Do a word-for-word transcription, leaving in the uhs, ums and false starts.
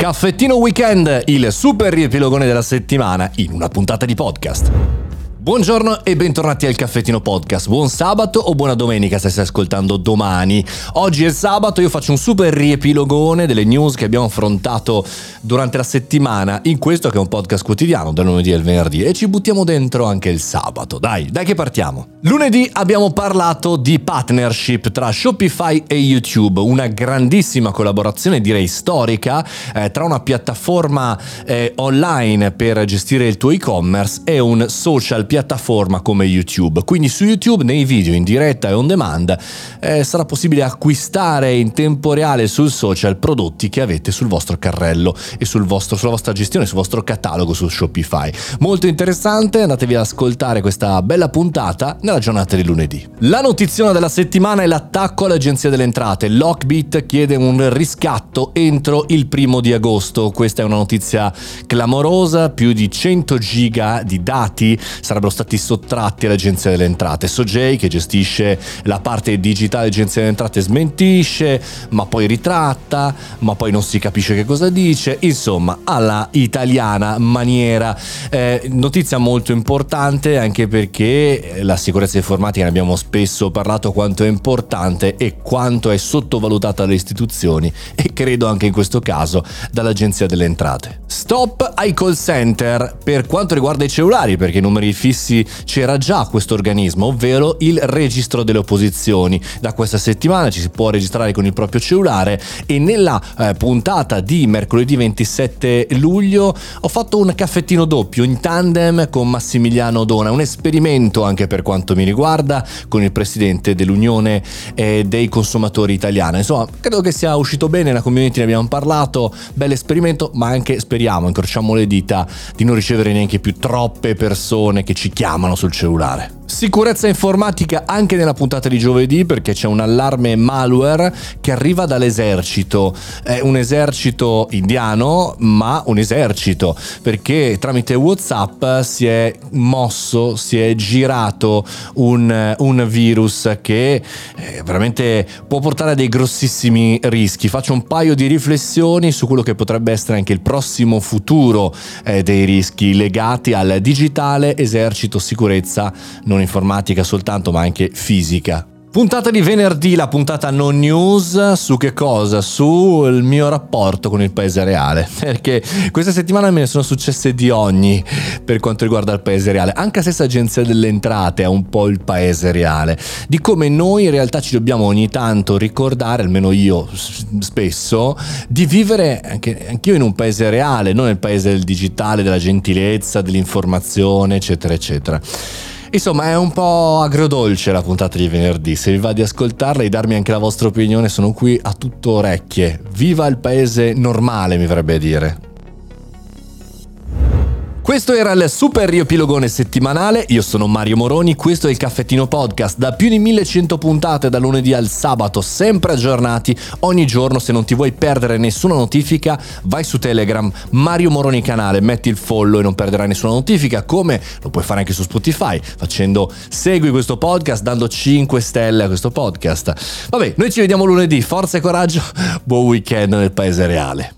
Caffettino Weekend, il super riepilogone della settimana in una puntata di podcast. Buongiorno e bentornati al Caffettino Podcast, buon sabato o buona domenica se stai ascoltando domani. Oggi è sabato, io faccio un super riepilogone delle news che abbiamo affrontato durante la settimana in questo che è un podcast quotidiano dal lunedì al venerdì e ci buttiamo dentro anche il sabato. Dai, dai che partiamo. Lunedì abbiamo parlato di partnership tra Shopify e YouTube, una grandissima collaborazione direi storica eh, tra una piattaforma eh, online per gestire il tuo e-commerce e un social piattaforma come YouTube. Quindi su YouTube nei video in diretta e on demand eh, sarà possibile acquistare in tempo reale sul social prodotti che avete sul vostro carrello e sul vostro, sulla vostra gestione, sul vostro catalogo su Shopify. Molto interessante, andatevi ad ascoltare questa bella puntata nella giornata di lunedì. La notizia della settimana è l'attacco all'Agenzia delle Entrate. Lockbit chiede un riscatto entro il primo di agosto. Questa è una notizia clamorosa, più di cento giga di dati saranno stati sottratti all'Agenzia delle Entrate. Sogei, che gestisce la parte digitale dell'Agenzia delle Entrate, smentisce, ma poi ritratta, ma poi non si capisce che cosa dice, insomma alla italiana maniera. Eh, notizia molto importante anche perché la sicurezza informatica, ne abbiamo spesso parlato quanto è importante e quanto è sottovalutata dalle istituzioni e credo anche in questo caso dall'Agenzia delle Entrate. Stop ai call center per quanto riguarda i cellulari, perché i numeri fissi c'era già questo organismo, ovvero il registro delle opposizioni. Da questa settimana ci si può registrare con il proprio cellulare e nella eh, puntata di mercoledì ventisette luglio ho fatto un caffettino doppio in tandem con Massimiliano Dona, un esperimento anche per quanto mi riguarda con il presidente dell'Unione eh, dei consumatori italiana. Insomma, credo che sia uscito bene, nella community ne abbiamo parlato, bel esperimento, ma anche speriamo, incrociamo le dita, di non ricevere neanche più troppe persone che ci chiamano sul cellulare. Sicurezza informatica anche nella puntata di giovedì, perché c'è un allarme malware che arriva dall'esercito. È un esercito indiano, ma un esercito, perché tramite WhatsApp si è mosso, si è girato un, un virus che veramente può portare a dei grossissimi rischi. Faccio un paio di riflessioni su quello che potrebbe essere anche il prossimo futuro eh, dei rischi legati al digitale, esercito, sicurezza, non informatica soltanto ma anche fisica. Puntata di venerdì, la puntata non news, su che cosa? Sul mio rapporto con il paese reale, perché questa settimana me ne sono successe di ogni per quanto riguarda il paese reale, anche se l'Agenzia delle Entrate è un po' il paese reale, di come noi in realtà ci dobbiamo ogni tanto ricordare, almeno io spesso, di vivere anche anch'io in un paese reale, non nel paese del digitale, della gentilezza, dell'informazione, eccetera, eccetera. Insomma, è un po' agrodolce la puntata di venerdì, se vi va di ascoltarla e darmi anche la vostra opinione, sono qui a tutto orecchie. Viva il paese normale, mi verrebbe a dire. Questo era il super riepilogone settimanale, io sono Mario Moroni, questo è il Caffettino Podcast, da più di millecento puntate da lunedì al sabato, sempre aggiornati, ogni giorno. Se non ti vuoi perdere nessuna notifica vai su Telegram, Mario Moroni canale, metti il follow e non perderai nessuna notifica, come lo puoi fare anche su Spotify, facendo segui questo podcast, dando cinque stelle a questo podcast. Vabbè, noi ci vediamo lunedì, forza e coraggio, buon weekend nel paese reale.